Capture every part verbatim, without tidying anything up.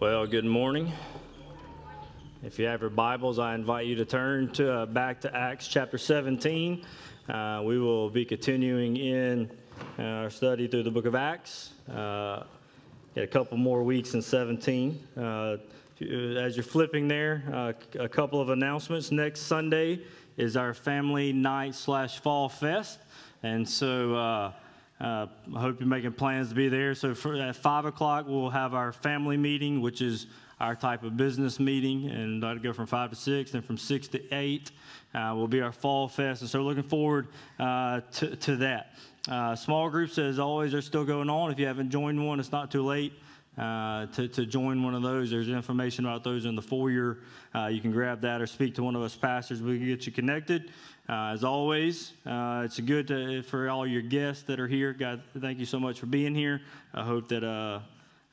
Well, good morning. If you have your Bibles, I invite you to turn to, uh, back to Acts chapter seventeen. Uh, we will be continuing in uh, our study through the book of Acts. Uh, got a couple more weeks in seventeen. Uh, as you're flipping there, uh, a couple of announcements. Next Sunday is our family night slash fall fest. And so uh, Uh, I hope you're making plans to be there. So for, at five o'clock, we'll have our family meeting, which is our type of business meeting. And that'll go from five to six, then from six to eight uh, will be our fall fest. And so looking forward uh, to, to that. Uh, small groups, as always, are still going on. If you haven't joined one, it's not too late uh, to, to join one of those. There's information about those in the foyer. Uh, you can grab that or speak to one of us pastors. We can get you connected. Uh, as always, uh, it's good to, for all your guests that are here. God, thank you so much for being here. I hope that uh,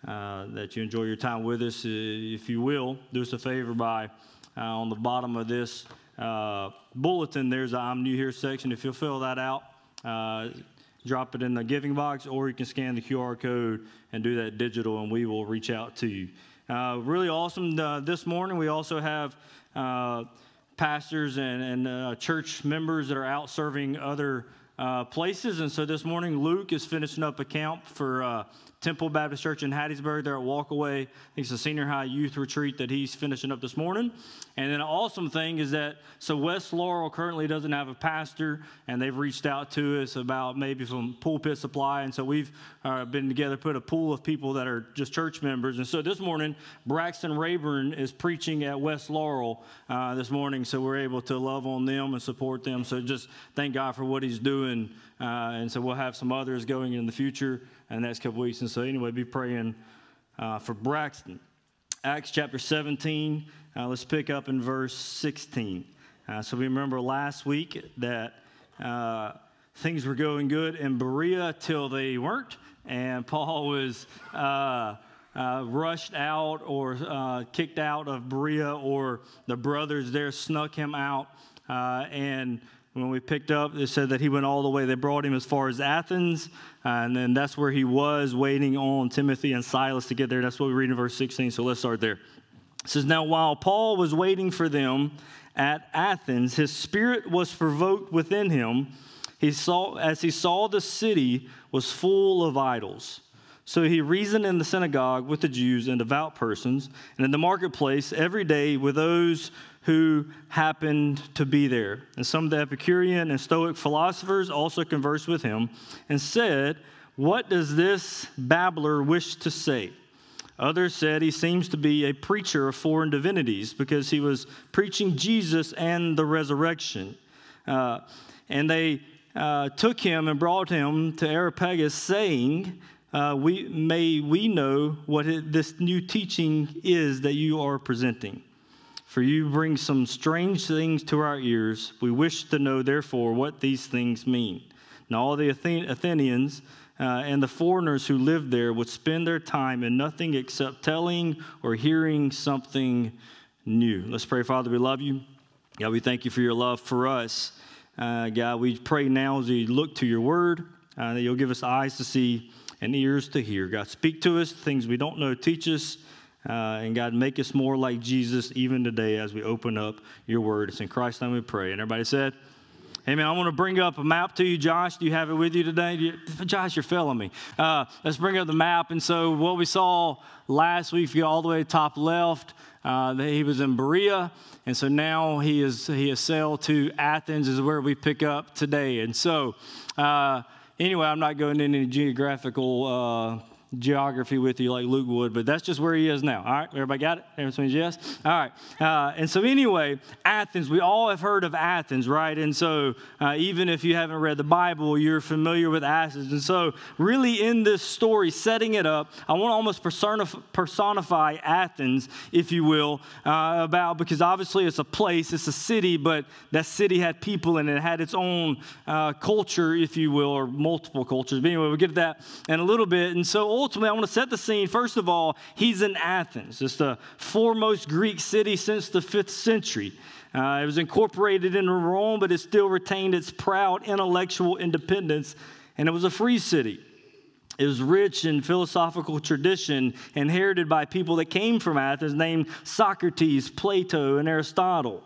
uh, that you enjoy your time with us. If you will, do us a favor by uh, on the bottom of this uh, bulletin, there's a I'm New Here section. If you'll fill that out, uh, drop it in the giving box, or you can scan the Q R code and do that digital, and we will reach out to you. Uh, really awesome. Uh, this morning, we also have... Uh, pastors and, and uh, church members that are out serving other uh, places. And so this morning, Luke is finishing up a camp for uh, Temple Baptist Church in Hattiesburg. They're at Walkaway. I think it's a senior high youth retreat that he's finishing up this morning. And then an awesome thing is that, so West Laurel currently doesn't have a pastor, and they've reached out to us about maybe some pulpit supply. And so we've uh, been together, put a pool of people that are just church members. And so this morning, Braxton Rayburn is preaching at West Laurel uh, this morning. So we're able to love on them and support them. So just thank God for what he's doing. Uh, and so we'll have some others going in the future in the next couple weeks. And so anyway, be praying uh, for Braxton. Acts chapter seventeen, uh, let's pick up in verse sixteen. Uh, so we remember last week that uh, things were going good in Berea till they weren't. And Paul was uh, uh, rushed out or uh, kicked out of Berea, or the brothers there snuck him out. Uh, and when we picked up, it said that he went all the way. They brought him as far as Athens, uh, and then that's where he was waiting on Timothy and Silas to get there. That's what we read in verse sixteen, so let's start there. It says, "Now while Paul was waiting for them at Athens, his spirit was provoked within him he saw, as he saw the city was full of idols. So he reasoned in the synagogue with the Jews and devout persons, and in the marketplace every day with those who happened to be there. And some of the Epicurean and Stoic philosophers also conversed with him and said, 'What does this babbler wish to say?' Others said, 'He seems to be a preacher of foreign divinities, because he was preaching Jesus and the resurrection.' Uh, and they uh, took him and brought him to Areopagus, saying, uh, we, may we know what it, this new teaching is that you are presenting. For you bring some strange things to our ears. We wish to know, therefore, what these things mean." Now all the Athen Athenians uh, and the foreigners who lived there would spend their time in nothing except telling or hearing something new. Let's pray. Father, we love you. God, we thank you for your love for us. Uh, God, we pray now as we look to your word, uh, that you'll give us eyes to see and ears to hear. God, speak to us. Things we don't know, teach us. Uh, and God, make us more like Jesus even today as we open up your word. It's in Christ's name we pray. And everybody said, amen. I want to bring up a map to you. Josh, do you have it with you today? You, Josh, you're failing me. Uh, let's bring up the map. And so what we saw last week, if you go all the way to top left, uh, he was in Berea. And so now he is, he has sailed to Athens, is where we pick up today. And so uh, anyway, I'm not going into any geographical uh geography with you like Luke would, but that's just where he is now. All right, everybody got it? Everyone means yes? All right. Uh, and so anyway, Athens, we all have heard of Athens, right? And so uh, even if you haven't read the Bible, you're familiar with Athens. And so really in this story, setting it up, I want to almost personif personify Athens, if you will, uh, about, because obviously it's a place, it's a city, but that city had people and it had its own uh, culture, if you will, or multiple cultures. But anyway, we'll get to that in a little bit. And so ultimately, I want to set the scene. First of all, he's in Athens. It's the foremost Greek city since the fifth century. Uh, it was incorporated into Rome, but it still retained its proud intellectual independence, and it was a free city. It was rich in philosophical tradition, inherited by people that came from Athens named Socrates, Plato, and Aristotle.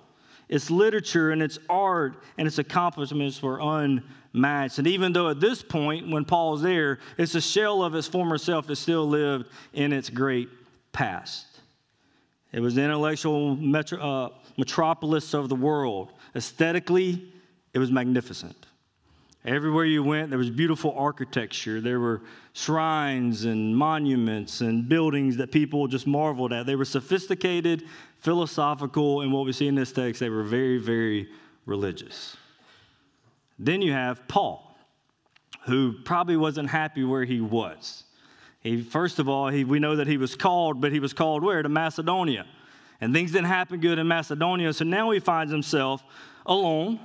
Its literature and its art and its accomplishments were unmatched. And even though at this point, when Paul's there, it's a shell of its former self that still lived in its great past. It was the intellectual metro, uh, metropolis of the world. Aesthetically, it was magnificent. Everywhere you went, there was beautiful architecture. There were shrines and monuments and buildings that people just marveled at. They were sophisticated, philosophical, and what we see in this text, they were very, very religious. Then you have Paul, who probably wasn't happy where he was. He, first of all, he, we know that he was called, but he was called where? To Macedonia. And things didn't happen good in Macedonia, so now he finds himself alone,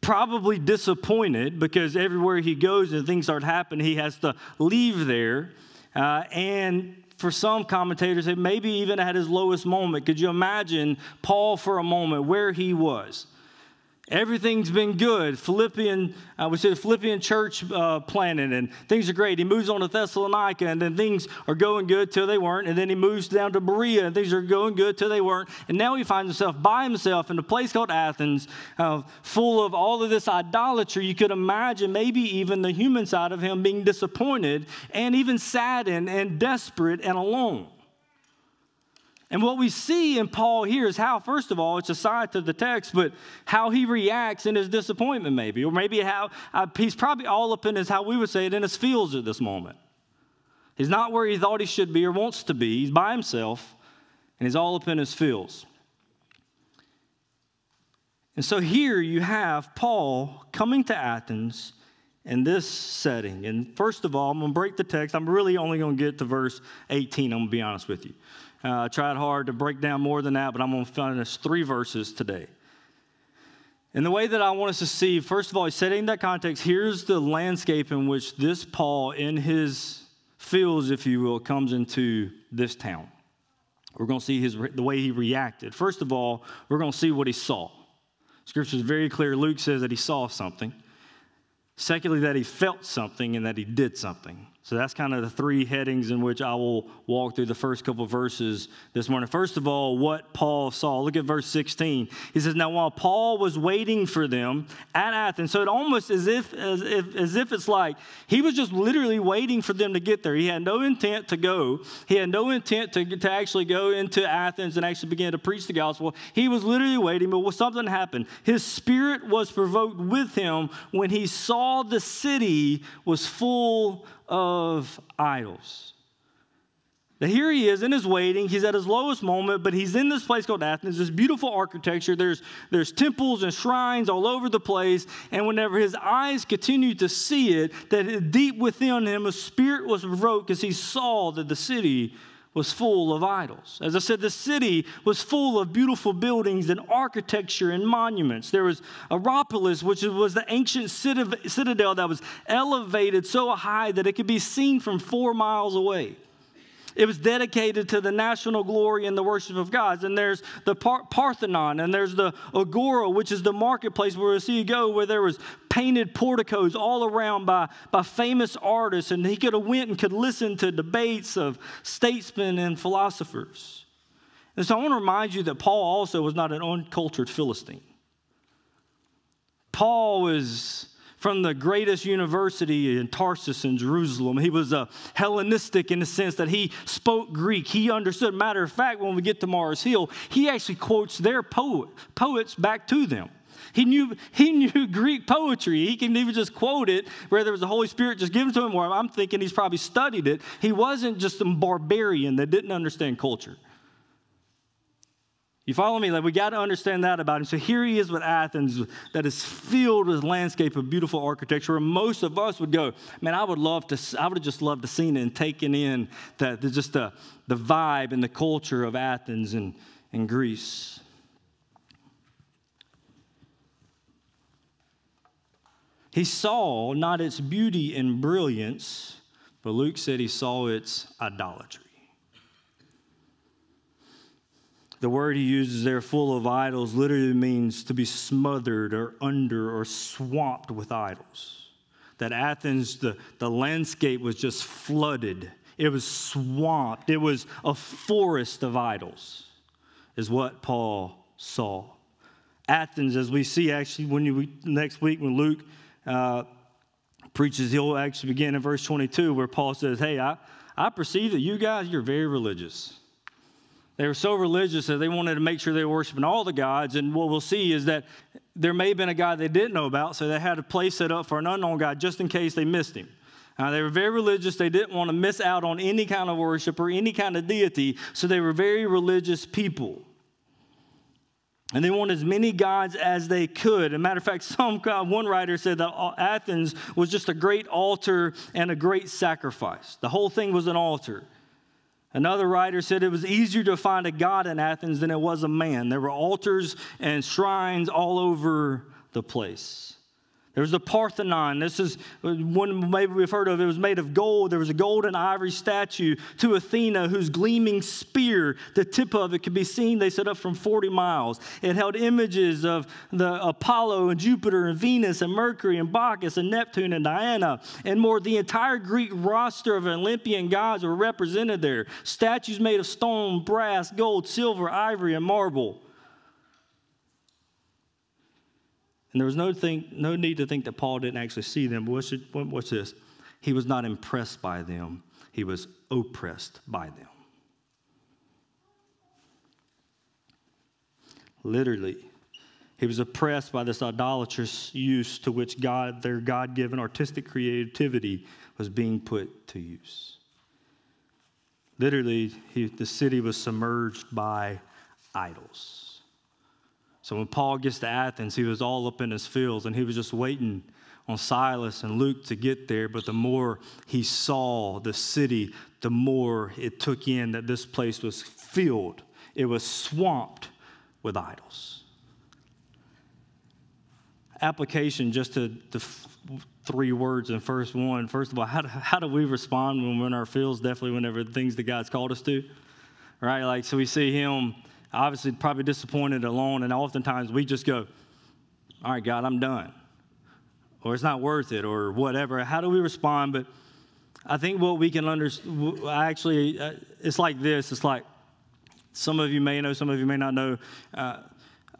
probably disappointed because everywhere he goes and things start happening, he has to leave there. Uh, and for some commentators, it maybe even at his lowest moment. Could you imagine Paul for a moment where he was? Everything's been good. Philippian, uh, we see the Philippian church uh, planted, and things are great. He moves on to Thessalonica, and then things are going good till they weren't. And then he moves down to Berea, and things are going good till they weren't. And now he finds himself by himself in a place called Athens, uh, full of all of this idolatry. You could imagine maybe even the human side of him being disappointed and even saddened and desperate and alone. And what we see in Paul here is how, first of all, it's a side to the text, but how he reacts in his disappointment maybe, or maybe how uh, he's probably all up in his, how we would say it, in his feels at this moment. He's not where he thought he should be or wants to be. He's by himself, and he's all up in his feels. And so here you have Paul coming to Athens in this setting. And first of all, I'm going to break the text. I'm really only going to get to verse eighteen, I'm going to be honest with you. Uh, I tried hard to break down more than that, but I'm going to finish three verses today. And the way that I want us to see, first of all, setting that context, here's the landscape in which this Paul, in his fields, if you will, comes into this town. We're going to see his, the way he reacted. First of all, we're going to see what he saw. Scripture is very clear. Luke says that he saw something. Secondly, that he felt something and that he did something. So that's kind of the three headings in which I will walk through the first couple of verses this morning. First of all, what Paul saw. Look at verse sixteen. He says, now while Paul was waiting for them at Athens, so it almost as if, as if, as if it's like he was just literally waiting for them to get there. He had no intent to go. He had no intent to, to actually go into Athens and actually begin to preach the gospel. He was literally waiting, but something happened. His spirit was provoked with him when he saw all the city was full of idols. Now here he is in his waiting. He's at his lowest moment, but he's in this place called Athens, this beautiful architecture. There's, there's temples and shrines all over the place, and whenever his eyes continued to see it, that deep within him, his spirit was provoked because he saw that the city was full of idols. As I said, the city was full of beautiful buildings and architecture and monuments. There was Acropolis, which was the ancient citadel that was elevated so high that it could be seen from four miles away. It was dedicated to the national glory and the worship of gods. And there's the Parthenon, and there's the Agora, which is the marketplace where you go, where there was painted porticos all around by, by famous artists. And he could have went and could listen to debates of statesmen and philosophers. And so I want to remind you that Paul also was not an uncultured Philistine. Paul was from the greatest university in Tarsus in Jerusalem. He was a Hellenistic in the sense that he spoke Greek. He understood. Matter of fact, when we get to Mars Hill, he actually quotes their poet, poets back to them. He knew, he knew Greek poetry. He can even just quote it, whether it was the Holy Spirit just given to him, or I'm thinking he's probably studied it. He wasn't just a barbarian that didn't understand culture. You follow me? Like, we got to understand that about him. So here he is with Athens that is filled with a landscape of beautiful architecture. And most of us would go, man, I would love to, I would have just loved to seen it and taken in that just the, the vibe and the culture of Athens and, and Greece. He saw not its beauty and brilliance, but Luke said he saw its idolatry. The word he uses there, full of idols, literally means to be smothered or under or swamped with idols. that Athens, the, the landscape was just flooded. It was swamped. It was a forest of idols, is what Paul saw. Athens, as we see actually when you, next week when Luke uh, preaches, he'll actually begin in verse twenty-two where Paul says, hey, I, I perceive that you guys, you're very religious. They were so religious that they wanted to make sure they were worshiping all the gods. And what we'll see is that there may have been a god they didn't know about, so they had a place set up for an unknown god just in case they missed him. Uh, they were very religious. They didn't want to miss out on any kind of worship or any kind of deity, so they were very religious people. And they wanted as many gods as they could. As a matter of fact, some God, one writer said that Athens was just a great altar and a great sacrifice. The whole thing was an altar. Another writer said it was easier to find a god in Athens than it was a man. There were altars and shrines all over the place. There was the Parthenon. This is one maybe we've heard of. It was made of gold. There was a gold and ivory statue to Athena whose gleaming spear, the tip of it, could be seen, they set up from forty miles. It held images of the Apollo and Jupiter and Venus and Mercury and Bacchus and Neptune and Diana and more. The entire Greek roster of Olympian gods were represented there. Statues made of stone, brass, gold, silver, ivory, and marble. And there was no, thing, no need to think that Paul didn't actually see them. Watch, it, watch this. He was not impressed by them. He was oppressed by them. Literally, he was oppressed by this idolatrous use to which God, their God-given artistic creativity was being put to use. Literally, he, the city was submerged by idols. So when Paul gets to Athens, he was all up in his fields, and he was just waiting on Silas and Luke to get there. But the more he saw the city, the more it took in that this place was filled. It was swamped with idols. Application just to the three words in first one. First of all, how do, how do we respond when we're in our fields? Definitely whenever the things that God's called us to, right? Like, so we see him obviously probably disappointed, alone, and oftentimes we just go, all right, God, I'm done, or it's not worth it, or whatever. How do we respond? But I think what we can understand, actually, uh, it's like this. It's like some of you may know, some of you may not know. Uh,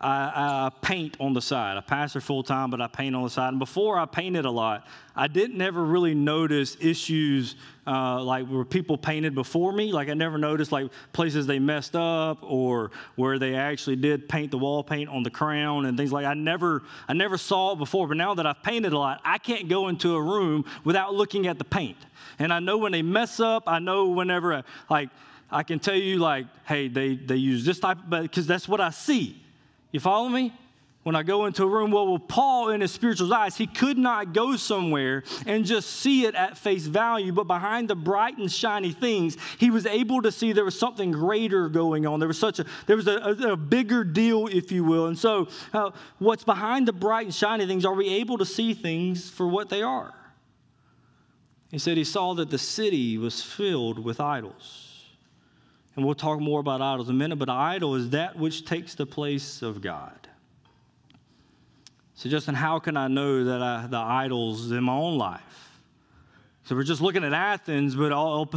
I, I paint on the side. I pastor full-time, but I paint on the side. And before I painted a lot, I didn't ever really notice issues uh, like where people painted before me. Like I never noticed like places they messed up or where they actually did paint the wall paint on the crown and things like that. I never, I never saw it before, but now that I've painted a lot, I can't go into a room without looking at the paint. And I know when they mess up, I know whenever, I, like, I can tell you like, hey, they, they use this type, but because that's what I see. You follow me? When I go into a room, well, with Paul in his spiritual eyes, he could not go somewhere and just see it at face value. But behind the bright and shiny things, he was able to see there was something greater going on. There was such a there was a, a, a bigger deal, if you will. And so, uh, what's behind the bright and shiny things? Are we able to see things for what they are? He said he saw that the city was filled with idols. And we'll talk more about idols in a minute, but an idol is that which takes the place of God. So, Justin, how can I know that I, the idols in my own life? So we're just looking at Athens, but all,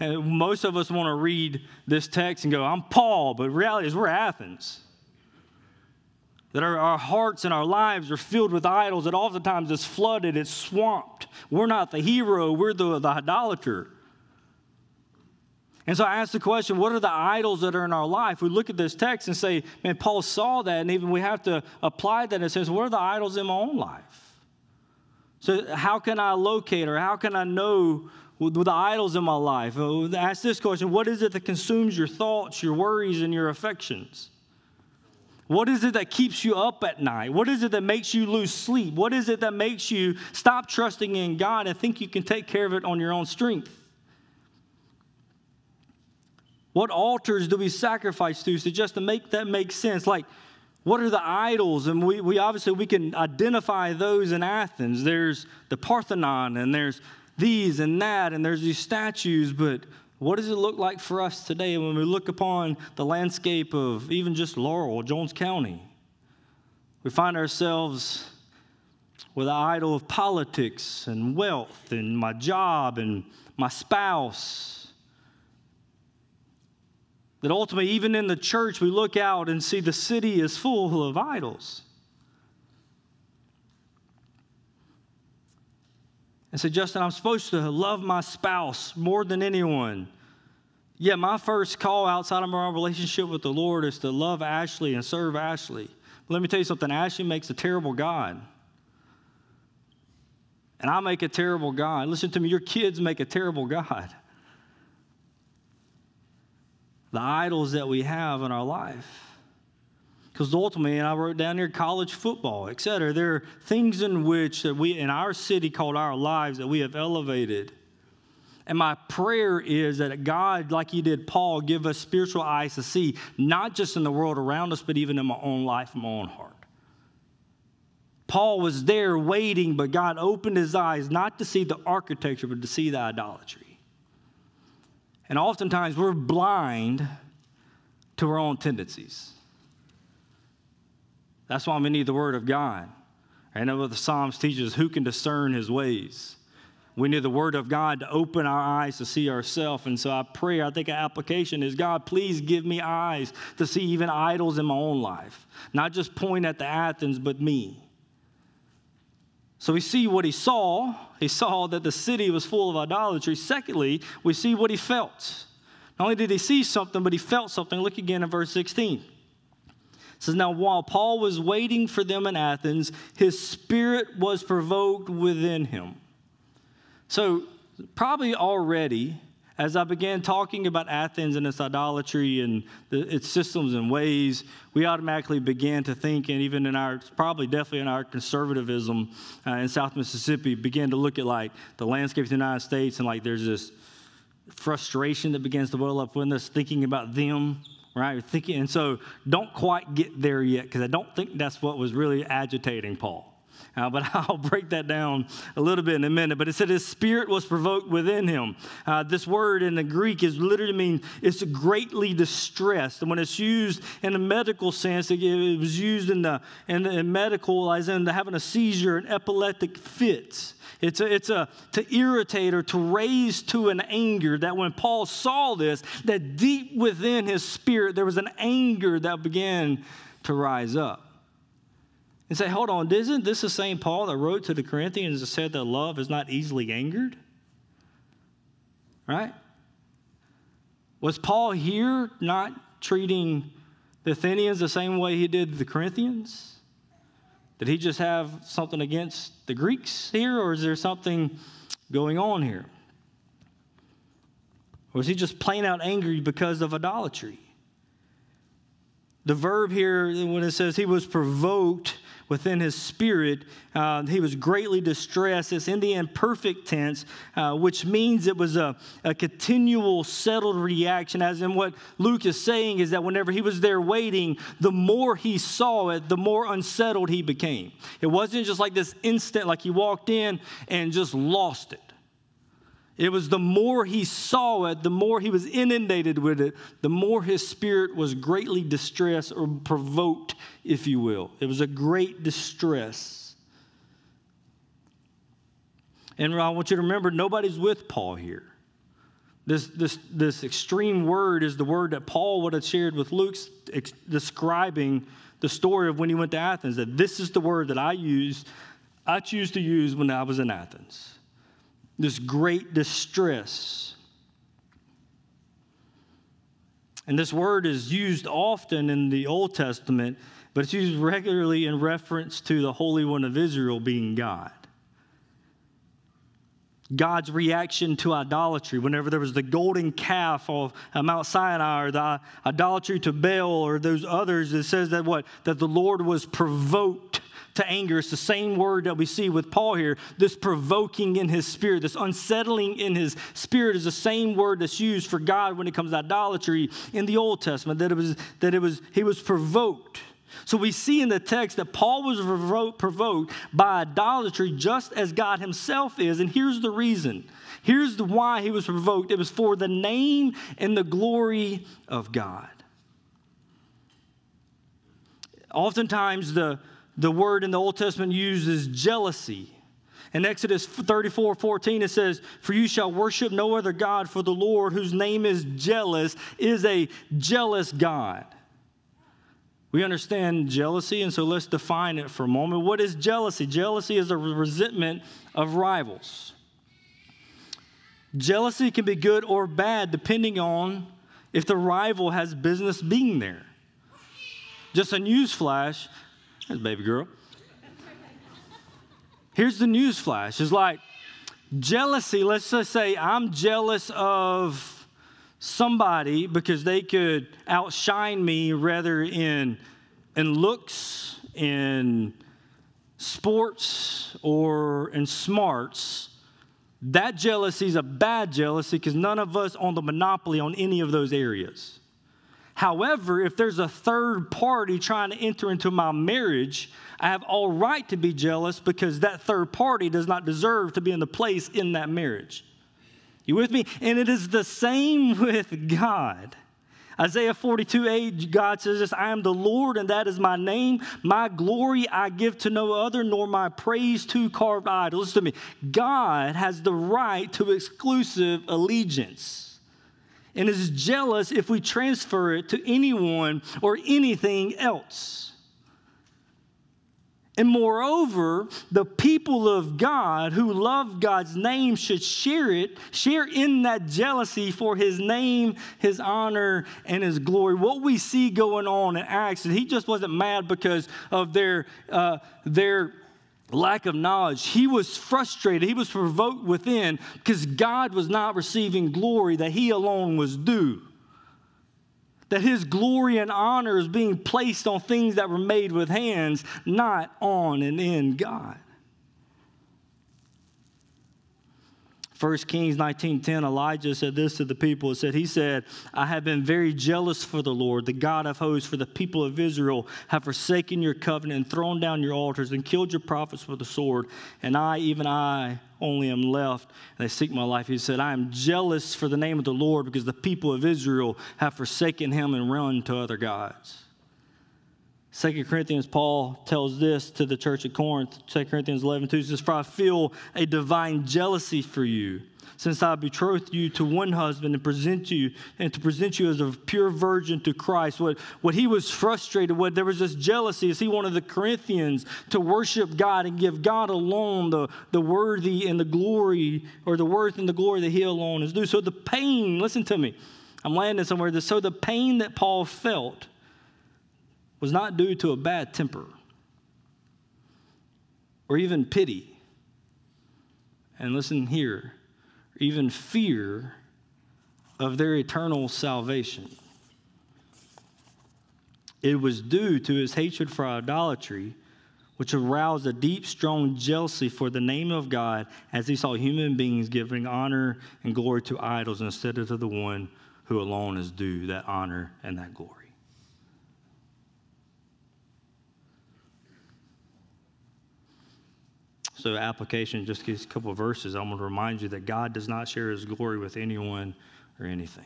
most of us want to read this text and go, I'm Paul, but reality is we're Athens. That our, our hearts and our lives are filled with idols, that oftentimes it's flooded, it's swamped. We're not the hero, we're the, the idolater. And so I ask the question, what are the idols that are in our life? We look at this text and say, man, Paul saw that, and even we have to apply that in a sense, what are the idols in my own life? So how can I locate or how can I know the idols in my life? Ask this question, what is it that consumes your thoughts, your worries, and your affections? What is it that keeps you up at night? What is it that makes you lose sleep? What is it that makes you stop trusting in God and think you can take care of it on your own strength? What altars do we sacrifice to? So just to make that make sense, like what are the idols? And we, we obviously we can identify those in Athens. There's the Parthenon and there's these and that and there's these statues. But what does it look like for us today when we look upon the landscape of even just Laurel, Jones County? We find ourselves with the idol of politics and wealth and my job and my spouse. That ultimately, even in the church, we look out and see the city is full of idols. And say, Justin, I'm supposed to love my spouse more than anyone. Yeah, my first call outside of my relationship with the Lord is to love Ashley and serve Ashley. But let me tell you something. Ashley makes a terrible God. And I make a terrible God. Listen to me. Your kids make a terrible God. The idols that we have in our life. Because ultimately, and I wrote down here, college football, et cetera. There are things in which that we, in our city called our lives, that we have elevated. And my prayer is that God, like he did Paul, give us spiritual eyes to see, not just in the world around us, but even in my own life, my own heart. Paul was there waiting, but God opened his eyes not to see the architecture, but to see the idolatry. And oftentimes we're blind to our own tendencies. That's why we need the word of God. I know what the Psalms teaches, who can discern his ways? We need the word of God to open our eyes to see ourselves. And so I pray, I think an application is, God, please give me eyes to see even idols in my own life. Not just point at the Athens, but me. So we see what he saw. He saw that the city was full of idolatry. Secondly, we see what he felt. Not only did he see something, but he felt something. Look again in verse sixteen. It says, now while Paul was waiting for them in Athens, his spirit was provoked within him. So probably already, as I began talking about Athens and its idolatry and the, its systems and ways, we automatically began to think, and even in our, probably definitely in our conservatism uh, in South Mississippi, began to look at like the landscape of the United States, and like there's this frustration that begins to boil up within us thinking about them, right? Thinking, and so don't quite get there yet, because I don't think that's what was really agitating Paul. Uh, but I'll break that down a little bit in a minute. But it said his spirit was provoked within him. Uh, this word in the Greek is literally mean it's greatly distressed. And when it's used in a medical sense, it, it was used in the in, the, in medical as in the, having a seizure, an epileptic fit. It's a, it's a to irritate or to raise to an anger. That when Paul saw this, that deep within his spirit there was an anger that began to rise up. And say, hold on, isn't this the same Paul that wrote to the Corinthians and said that love is not easily angered? Right? Was Paul here not treating the Athenians the same way he did the Corinthians? Did he just have something against the Greeks here, or is there something going on here? Or is he just plain out angry because of idolatry? The verb here, when it says he was provoked within his spirit, uh, he was greatly distressed. It's in the imperfect tense, uh, which means it was a, a continual settled reaction. As in what Luke is saying is that whenever he was there waiting, the more he saw it, the more unsettled he became. It wasn't just like this instant, like he walked in and just lost it. It was the more he saw it, the more he was inundated with it, the more his spirit was greatly distressed or provoked, if you will. It was a great distress. And I want you to remember, nobody's with Paul here. This, this, this extreme word is the word that Paul would have shared with Luke describing the story of when he went to Athens, that this is the word that I use, I choose to use when I was in Athens. This great distress. And this word is used often in the Old Testament, but it's used regularly in reference to the Holy One of Israel being God. God's reaction to idolatry, whenever there was the golden calf of Mount Sinai, or the idolatry to Baal, or those others, it says that what? That the Lord was provoked to anger. It's the same word that we see with Paul here. This provoking in his spirit, this unsettling in his spirit, is the same word that's used for God when it comes to idolatry in the Old Testament. That it was that it was he was provoked. So we see in the text that Paul was provo- provoked by idolatry, just as God himself is. And here's the reason. Here's the why he was provoked. It was for the name and the glory of God. Oftentimes the the word in the Old Testament used is jealousy. In Exodus thirty-four fourteen, it says, "For you shall worship no other God, for the Lord, whose name is jealous, is a jealous God." We understand jealousy, and so let's define it for a moment. What is jealousy? Jealousy is a resentment of rivals. Jealousy can be good or bad depending on if the rival has business being there. Just a news flash. There's baby girl. Here's the news flash. It's like jealousy. Let's just say I'm jealous of somebody because they could outshine me rather in, in looks, in sports, or in smarts. That jealousy is a bad jealousy because none of us own the monopoly on any of those areas. However, if there's a third party trying to enter into my marriage, I have all right to be jealous because that third party does not deserve to be in the place in that marriage. You with me? And it is the same with God. Isaiah forty-two eight, God says this, "I am the Lord, and that is my name. My glory I give to no other, nor my praise to carved idols." Listen to me. God has the right to exclusive allegiance, and is jealous if we transfer it to anyone or anything else. And moreover, the people of God who love God's name should share it, share in that jealousy for his name, his honor, and his glory. What we see going on in Acts, and he just wasn't mad because of their, uh, their lack of knowledge. He was frustrated. He was provoked within because God was not receiving glory that he alone was due. That his glory and honor is being placed on things that were made with hands, not on and in God. First Kings nineteen ten, Elijah said this to the people. It said, he said, "I have been very jealous for the Lord, the God of hosts, for the people of Israel have forsaken your covenant and thrown down your altars and killed your prophets with the sword. And I, even I, only am left, and they seek my life." He said, "I am jealous for the name of the Lord because the people of Israel have forsaken him and run to other gods." Second Corinthians, Paul tells this to the church at Corinth. Second Corinthians eleven two says, "For I feel a divine jealousy for you, since I betrothed you to one husband and present you and to present you as a pure virgin to Christ." What, what he was frustrated with, there was this jealousy as he wanted the Corinthians to worship God and give God alone the, the worthy and the glory, or the worth and the glory that he alone is due. So the pain, listen to me, I'm landing somewhere. This, so the pain that Paul felt was not due to a bad temper or even pity. And listen here, even fear of their eternal salvation. It was due to his hatred for idolatry, which aroused a deep, strong jealousy for the name of God as he saw human beings giving honor and glory to idols instead of to the one who alone is due that honor and that glory. So application, just gives a couple of verses. I'm going to remind you that God does not share his glory with anyone or anything.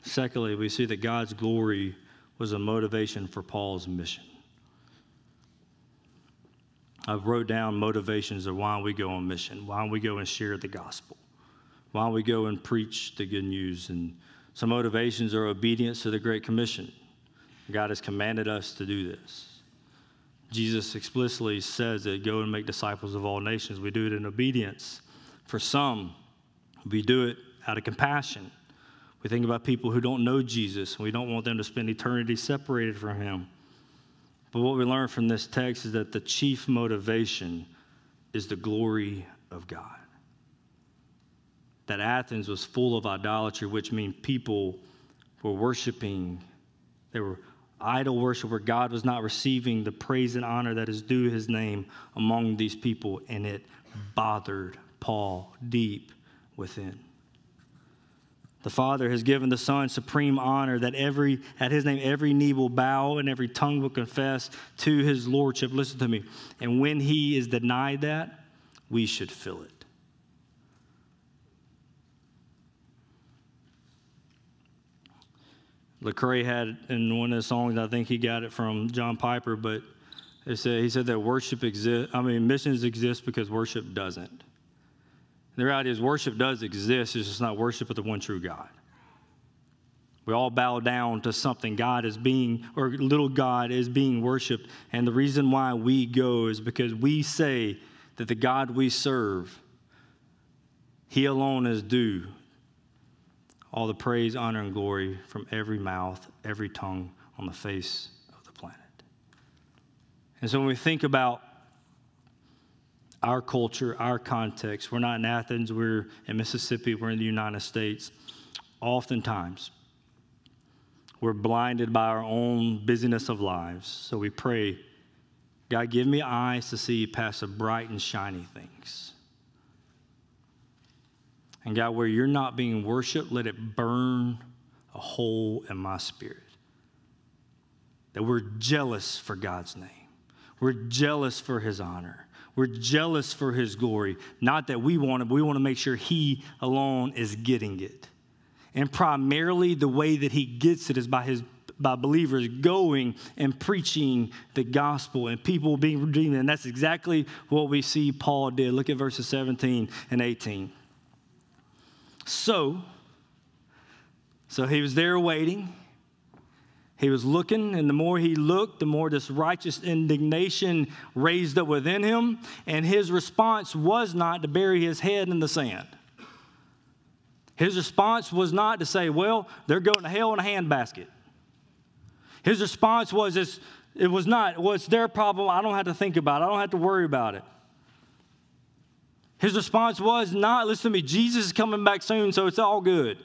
Secondly, we see that God's glory was a motivation for Paul's mission. I wrote down motivations of why we go on mission, why we go and share the gospel, why we go and preach the good news. And some motivations are obedience to the Great Commission. God has commanded us to do this. Jesus explicitly says that go and make disciples of all nations. We do it in obedience. For some, we do it out of compassion. We think about people who don't know Jesus, and we don't want them to spend eternity separated from him. But what we learn from this text is that the chief motivation is the glory of God. That Athens was full of idolatry, which means people were worshiping. They were idol worship where God was not receiving the praise and honor that is due his name among these people, and it bothered Paul deep within. The Father has given the Son supreme honor that every, at his name every knee will bow and every tongue will confess to his lordship. Listen to me. And when he is denied that, we should feel it. Lecrae had in one of the songs, I think he got it from John Piper, but it said, he said that worship exists, I mean, missions exist because worship doesn't. And the reality is worship does exist, it's just not worship of the one true God. We all bow down to something. God is being, or little God is being worshiped. And the reason why we go is because we say that the God we serve, he alone is due all the praise, honor, and glory from every mouth, every tongue on the face of the planet. And so when we think about our culture, our context, we're not in Athens, we're in Mississippi, we're in the United States. Oftentimes, we're blinded by our own busyness of lives. So we pray, God, give me eyes to see past the bright and shiny things. And God, where you're not being worshiped, let it burn a hole in my spirit. That we're jealous for God's name. We're jealous for his honor. We're jealous for his glory. Not that we want it, but we want to make sure he alone is getting it. And primarily the way that he gets it is by his by believers going and preaching the gospel and people being redeemed. And that's exactly what we see Paul did. Look at verses seventeen and eighteen. So, so he was there waiting. He was looking, and the more he looked, the more this righteous indignation raised up within him. And his response was not to bury his head in the sand. His response was not to say, well, they're going to hell in a handbasket. His response was, it's, it was not, well, it's their problem. I don't have to think about it. I don't have to worry about it. His response was not, listen to me, Jesus is coming back soon, so it's all good.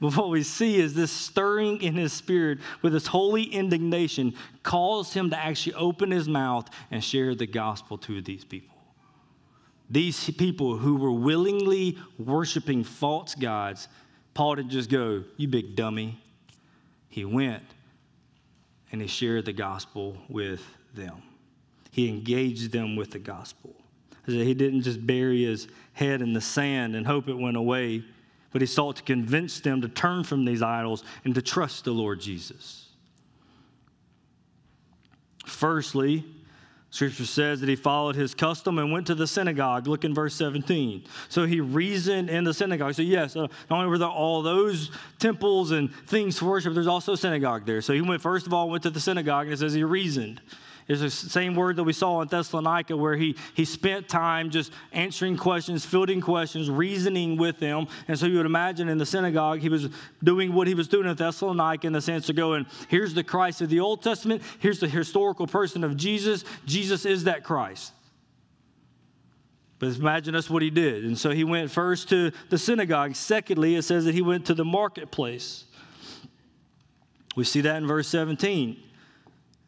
But what we see is this stirring in his spirit with this holy indignation caused him to actually open his mouth and share the gospel to these people. These people who were willingly worshiping false gods, Paul didn't just go, you big dummy. He went and he shared the gospel with them. He engaged them with the gospel. He didn't just bury his head in the sand and hope it went away, but he sought to convince them to turn from these idols and to trust the Lord Jesus. Firstly, Scripture says that he followed his custom and went to the synagogue. Look in verse seventeen. So he reasoned in the synagogue. So yes, not only were there all those temples and things to worship, there's also a synagogue there. So he went, first of all, went to the synagogue, and it says he reasoned. It's the same word that we saw in Thessalonica where he, he spent time just answering questions, fielding questions, reasoning with them. And so you would imagine in the synagogue, he was doing what he was doing in Thessalonica in the sense to go and here's the Christ of the Old Testament. Here's the historical person of Jesus. Jesus is that Christ. But imagine that's what he did. And so he went first to the synagogue. Secondly, it says that he went to the marketplace. We see that in verse seventeen.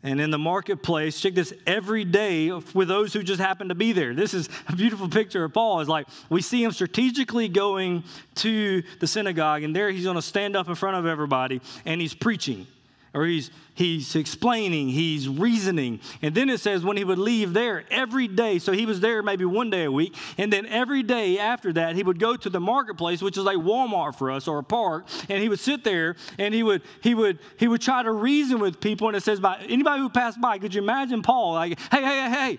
And in the marketplace, check this, every day with those who just happen to be there. This is a beautiful picture of Paul. It's like we see him strategically going to the synagogue, and there he's going to stand up in front of everybody, and he's preaching, or he's, he's explaining, he's reasoning. And then it says when he would leave there every day, so he was there maybe one day a week, and then every day after that, he would go to the marketplace, which is like Walmart for us or a park, and he would sit there and he would he would, he would try to reason with people. And it says, by anybody who passed by, could you imagine Paul? Like, hey, hey, hey, hey.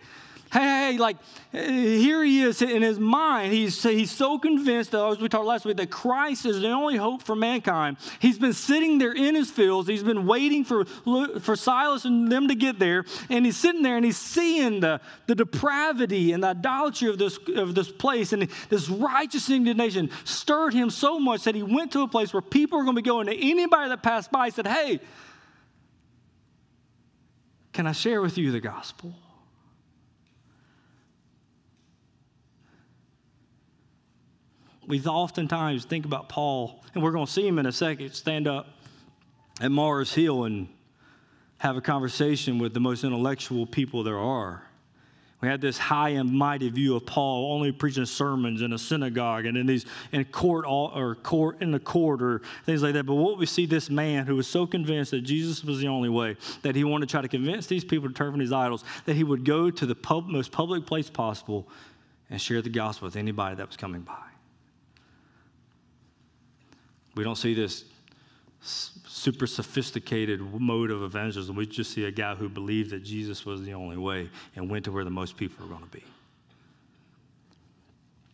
Hey, hey, like, here he is in his mind. He's, he's so convinced, that, as we talked last week, that Christ is the only hope for mankind. He's been sitting there in his fields. He's been waiting for, for Silas and them to get there. And he's sitting there, and he's seeing the, the depravity and the idolatry of this, of this place. And this righteous indignation stirred him so much that he went to a place where people were going to be going to anybody that passed by. He said, hey, can I share with you the gospel? We oftentimes think about Paul, and we're going to see him in a second, stand up at Mars Hill and have a conversation with the most intellectual people there are. We had this high and mighty view of Paul only preaching sermons in a synagogue and in these in court all, or court in the court or things like that. But what we see this man who was so convinced that Jesus was the only way, that he wanted to try to convince these people to turn from these idols, that he would go to the pub, most public place possible and share the gospel with anybody that was coming by. We don't see this super sophisticated mode of evangelism. We just see a guy who believed that Jesus was the only way and went to where the most people are going to be.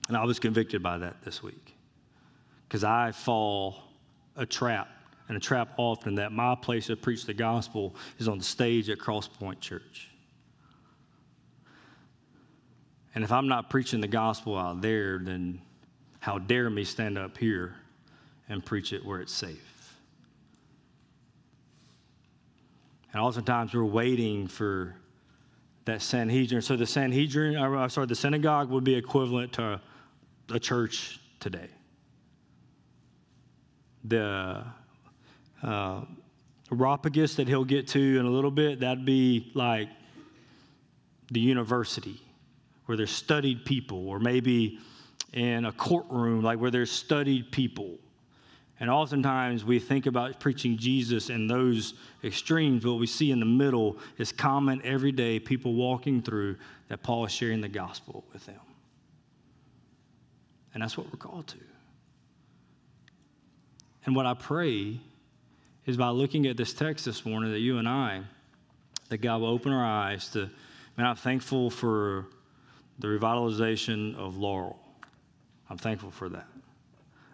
And I was convicted by that this week, because I fall a trap, and a trap often, that my place to preach the gospel is on the stage at Cross Point Church. And if I'm not preaching the gospel out there, then how dare me stand up here and preach it where it's safe? And oftentimes we're waiting for that Sanhedrin. So the Sanhedrin, I'm sorry, the synagogue would be equivalent to a church today. The uh, Areopagus that he'll get to in a little bit, that'd be like the university where there's studied people, or maybe in a courtroom, like where there's studied people. And oftentimes we think about preaching Jesus in those extremes, but what we see in the middle is common everyday people walking through that Paul is sharing the gospel with them. And that's what we're called to. And what I pray is, by looking at this text this morning, that you and I, that God will open our eyes to, man, I'm thankful for the revitalization of Laurel. I'm thankful for that.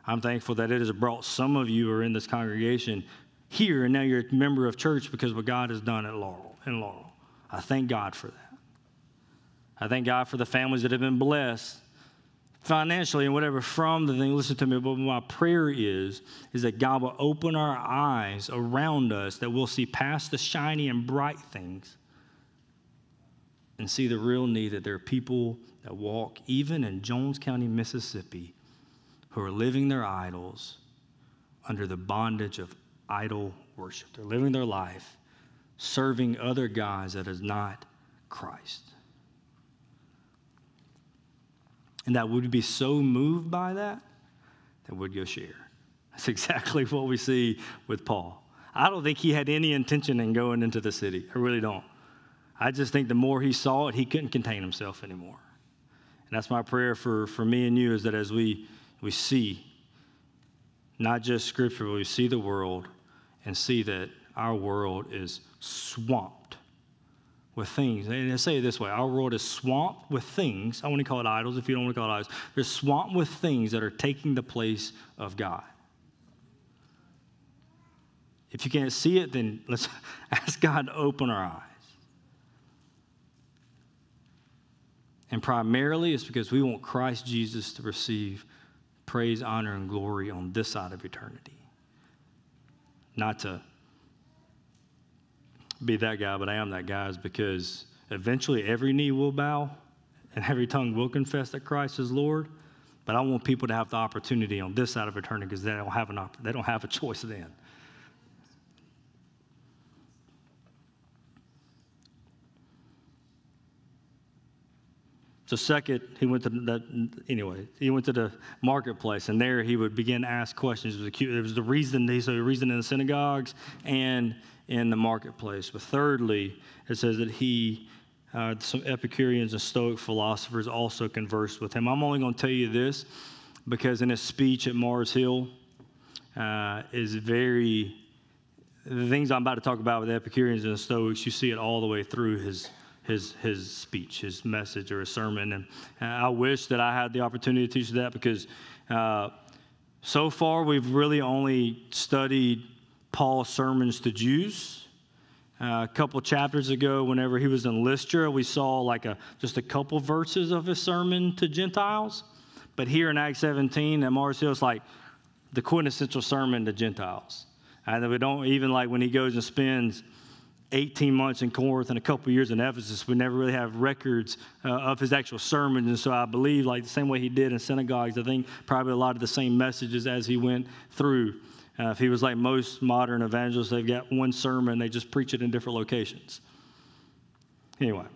I'm thankful that it has brought some of you who are in this congregation here, and now you're a member of church because of what God has done at Laurel, in Laurel. I thank God for that. I thank God for the families that have been blessed financially and whatever from the thing. Listen to me, but my prayer is, is that God will open our eyes around us, that we'll see past the shiny and bright things and see the real need, that there are people that walk, even in Jones County, Mississippi, who are living their idols under the bondage of idol worship. They're living their life serving other gods that is not Christ. And that would be so moved by that, that would go share. That's exactly what we see with Paul. I don't think he had any intention in going into the city. I really don't. I just think the more he saw it, he couldn't contain himself anymore. And that's my prayer for, for me and you, is that as we, we see, not just Scripture, but we see the world and see that our world is swamped with things. And I say it this way: our world is swamped with things. I want to call it idols if you don't want to call it idols. They're swamped with things that are taking the place of God. If you can't see it, then let's ask God to open our eyes. And primarily it's because we want Christ Jesus to receive praise, honor, and glory on this side of eternity. Not to be that guy, but I am that guy, is because eventually every knee will bow and every tongue will confess that Christ is Lord. But I want people to have the opportunity on this side of eternity, because they don't have an op- they don't have a choice then. So second, he went to the, anyway, he went to the marketplace, and there he would begin to ask questions. It was, acute, it was the reason he so the reason in the synagogues and in the marketplace. But thirdly, it says that he, uh, some Epicureans and Stoic philosophers also conversed with him. I'm only going to tell you this because in his speech at Mars Hill uh, is very, the things I'm about to talk about with the Epicureans and the Stoics, you see it all the way through his His, his speech, his message, or his sermon. And I wish that I had the opportunity to teach that, because uh, so far we've really only studied Paul's sermons to Jews. Uh, a couple chapters ago, whenever he was in Lystra, we saw like a, just a couple verses of his sermon to Gentiles. But here in Acts seventeen at Mars Hill, it's like the quintessential sermon to Gentiles. And we don't even, like when he goes and spends eighteen months in Corinth and a couple years in Ephesus, we never really have records uh, of his actual sermons. And so I believe, like the same way he did in synagogues, I think probably a lot of the same messages as he went through. Uh, if he was like most modern evangelists, they've got one sermon, they just preach it in different locations. Anyway.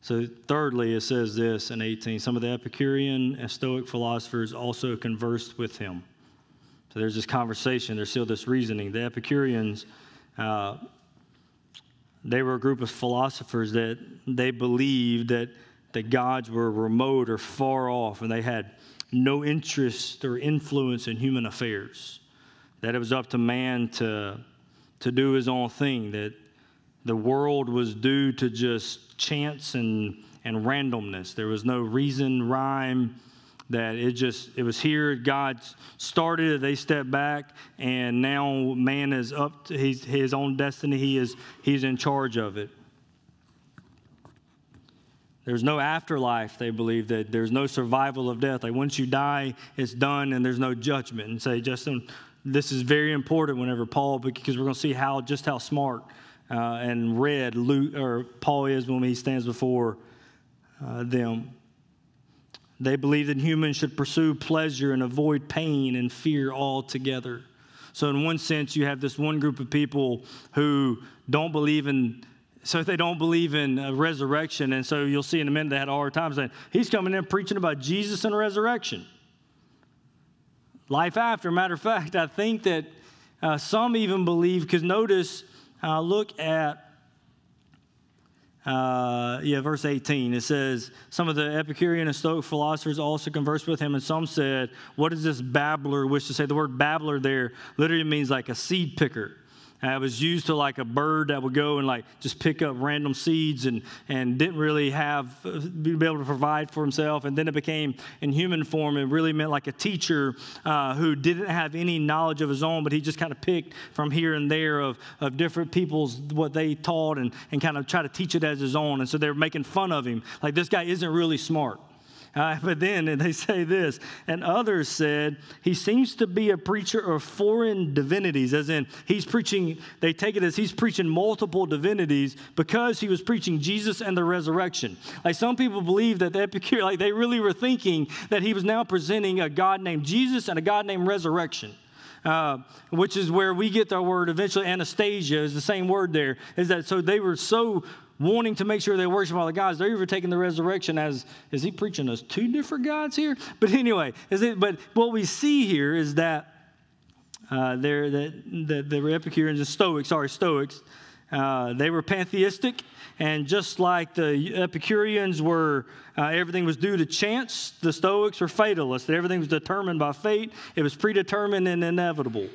So thirdly, it says this in eighteen, some of the Epicurean and Stoic philosophers also conversed with him. So there's this conversation, there's still this reasoning. The Epicureans, Uh, they were a group of philosophers that they believed that the gods were remote or far off, and they had no interest or influence in human affairs, that it was up to man to, to do his own thing, that the world was due to just chance and, and randomness. There was no reason, rhyme, that it just, it was here, God started it, they stepped back, and now man is up to his, his own destiny. He is, he's in charge of it. There's no afterlife, they believe, that there's no survival of death. Like once you die, it's done, and there's no judgment. And say, Justin, this is very important whenever Paul, because we're going to see how just how smart uh, and read Luke, or Paul is when he stands before uh, them. They believe that humans should pursue pleasure and avoid pain and fear altogether. So in one sense, you have this one group of people who don't believe in, so they don't believe in a resurrection. And so you'll see in a minute they had a hard time saying, he's coming in preaching about Jesus and resurrection. Life after. Matter of fact, I think that uh, some even believe, because notice, uh, look at, Uh, yeah, verse eighteen, it says, some of the Epicurean and Stoic philosophers also conversed with him, and some said, what is this babbler wish to say? The word babbler there literally means like a seed picker. Uh, it was used to like a bird that would go and like just pick up random seeds and, and didn't really have, be able to provide for himself. And then it became in human form. It really meant like a teacher uh, who didn't have any knowledge of his own, but he just kind of picked from here and there of, of different people's, what they taught, and, and kind of try to teach it as his own. And so they were making fun of him. Like, this guy isn't really smart. Uh, but then and they say this, and others said, he seems to be a preacher of foreign divinities, as in he's preaching, they take it as he's preaching multiple divinities because he was preaching Jesus and the resurrection. Like some people believe that the Epicurean, like they really were thinking that he was now presenting a God named Jesus and a God named resurrection. Uh, which is where we get our word eventually, Anastasia is the same word there, is that so they were so wanting to make sure they worship all the gods, they're even taking the resurrection as, is he preaching us two different gods here? But anyway, is it, but what we see here is that uh, there that, that there were Epicureans and Stoics, sorry, Stoics, uh, they were pantheistic, and just like the Epicureans were, uh, everything was due to chance, the Stoics were fatalists. Everything was determined by fate. It was predetermined and inevitable.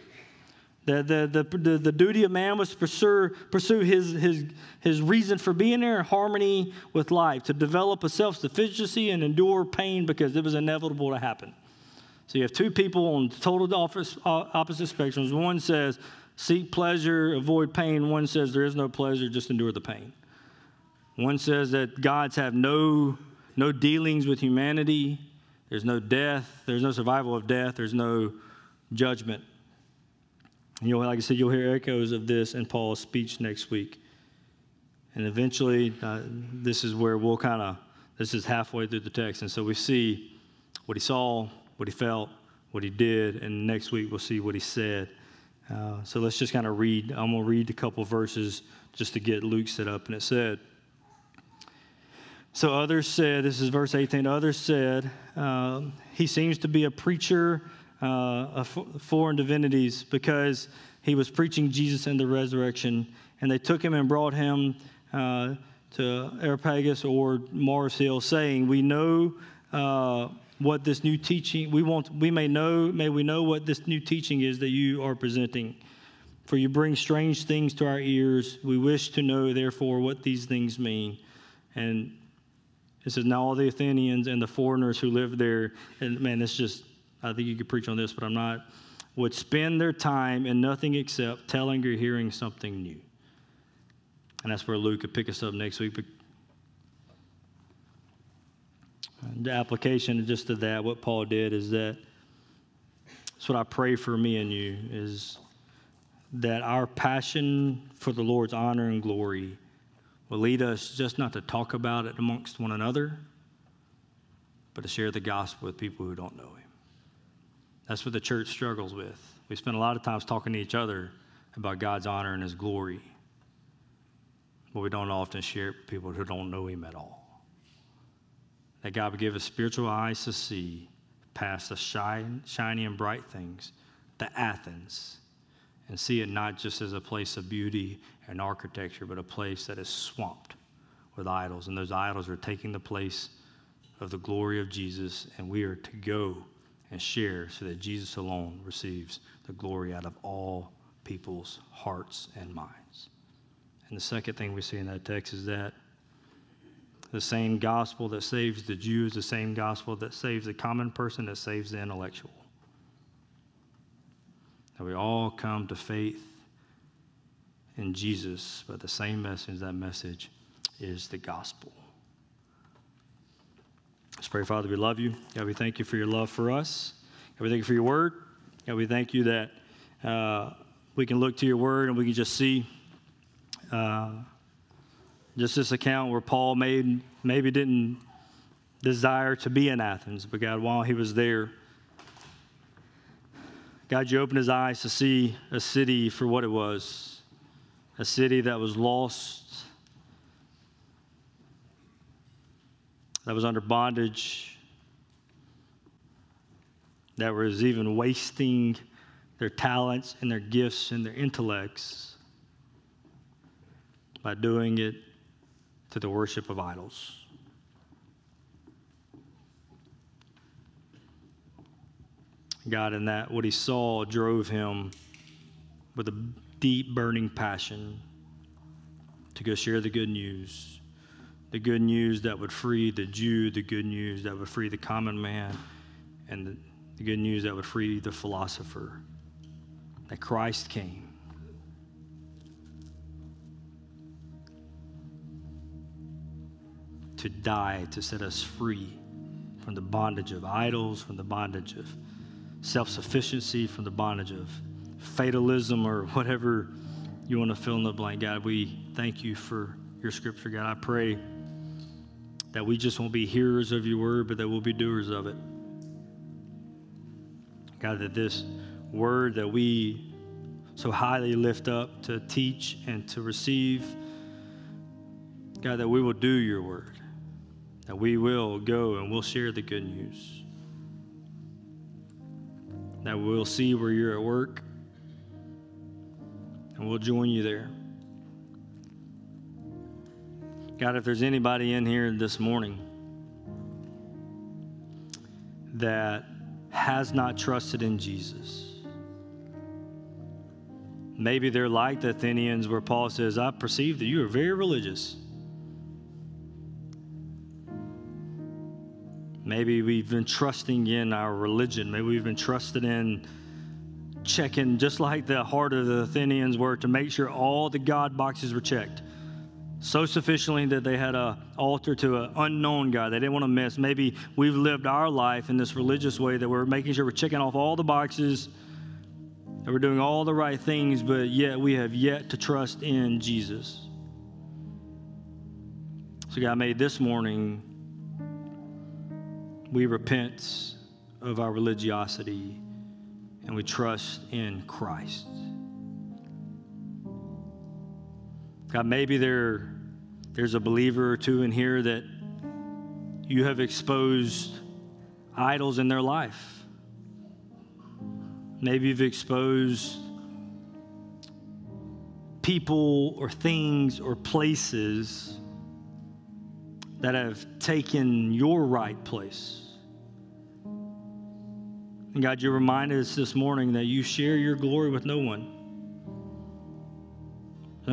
The, the, the, the, the duty of man was to pursue, pursue his, his, his reason for being there in harmony with life, to develop a self-sufficiency and endure pain because it was inevitable to happen. So you have two people on total opposite spectrums. One says, seek pleasure, avoid pain. One says, there is no pleasure, just endure the pain. One says that gods have no, no dealings with humanity. There's no death. There's no survival of death. There's no judgment. And you'll, like I said, you'll hear echoes of this in Paul's speech next week. And eventually, uh, this is where we'll kind of, this is halfway through the text. And so we see what he saw, what he felt, what he did. And next week, we'll see what he said. Uh, so let's just kind of read. I'm going to read a couple verses just to get Luke set up. And it said, so others said, this is verse eighteen, others said, uh, he seems to be a preacher uh, of foreign divinities because he was preaching Jesus and the resurrection. And they took him and brought him uh, to Areopagus or Mars Hill, saying, we know uh, what this new teaching, we want, we may know, may we know what this new teaching is that you are presenting. For you bring strange things to our ears. We wish to know, therefore, what these things mean. And it says, now all the Athenians and the foreigners who lived there, and man, this just, I think you could preach on this, but I'm not, would spend their time in nothing except telling or hearing something new. And that's where Luke could pick us up next week. The application just to that, what Paul did is that, that's what I pray for me and you, is that our passion for the Lord's honor and glory will lead us just not to talk about it amongst one another, but to share the gospel with people who don't know him. That's what the church struggles with. We spend a lot of times talking to each other about God's honor and his glory, but we don't often share it with people who don't know him at all. That God would give us spiritual eyes to see past the shine, shiny and bright things, the Athens, and see it not just as a place of beauty and architecture, but a place that is swamped with idols. And those idols are taking the place of the glory of Jesus, and we are to go and share so that Jesus alone receives the glory out of all people's hearts and minds. And the second thing we see in that text is that the same gospel that saves the Jew is the same gospel that saves the common person, that saves the intellectual. That we all come to faith in Jesus, but the same message, that message is the gospel. Let's pray. Father, we love you. God, we thank you for your love for us. God, we thank you for your word. God, we thank you that uh, we can look to your word and we can just see uh, just this account where Paul made, maybe didn't desire to be in Athens, but God, while he was there, God, you opened his eyes to see a city for what it was, a city that was lost, that was under bondage, that was even wasting their talents and their gifts and their intellects by doing it to the worship of idols. God, in that, what he saw drove him with a deep burning passion to go share the good news, the good news that would free the Jew, the good news that would free the common man, and the, the good news that would free the philosopher, that Christ came. To die, to set us free from the bondage of idols, from the bondage of self-sufficiency, from the bondage of fatalism, or whatever you want to fill in the blank. God, we thank you for your scripture. God, I pray that we just won't be hearers of your word, but that we'll be doers of it. God, that this word that we so highly lift up to teach and to receive, God, that we will do your word, that we will go and we'll share the good news, that we'll see where you're at work, and we'll join you there. God, if there's anybody in here this morning that has not trusted in Jesus, maybe they're like the Athenians where Paul says, I perceive that you are very religious. Maybe we've been trusting in our religion. Maybe we've been trusted in checking, just like the heart of the Athenians were, to make sure all the God boxes were checked. So sufficiently that they had an altar to an unknown God they didn't want to miss. Maybe we've lived our life in this religious way that we're making sure we're checking off all the boxes, that we're doing all the right things, but yet we have yet to trust in Jesus. So God, may this morning we repent of our religiosity and we trust in Christ. God, maybe there, there's a believer or two in here that you have exposed idols in their life. Maybe you've exposed people or things or places that have taken your right place. And God, you reminded us this morning that you share your glory with no one.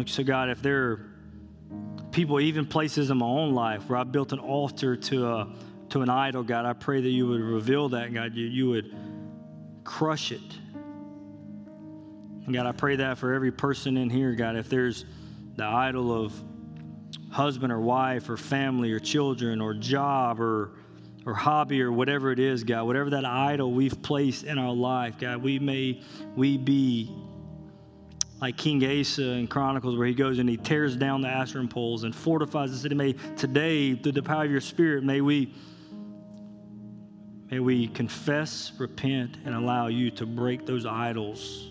So God, if there are people, even places in my own life where I built an altar to, a, to an idol, God, I pray that you would reveal that, God, you, you would crush it. And God, I pray that for every person in here, God, if there's the idol of husband or wife or family or children or job or or hobby or whatever it is, God, whatever that idol we've placed in our life, God, we may we be like King Asa in Chronicles where he goes and he tears down the Asherim poles and fortifies the city. May today, through the power of your Spirit, may we may we confess, repent, and allow you to break those idols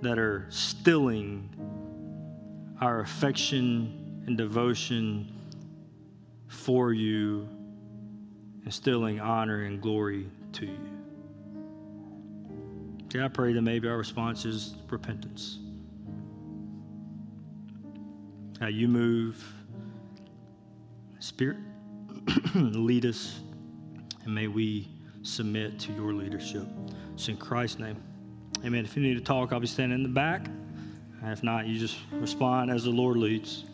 that are stilling our affection and devotion for you, instilling honor and glory to you. God, I pray that maybe our response is repentance. How you move, Spirit, lead us, and may we submit to your leadership. It's in Christ's name. Amen. If you need to talk, I'll be standing in the back. If not, you just respond as the Lord leads.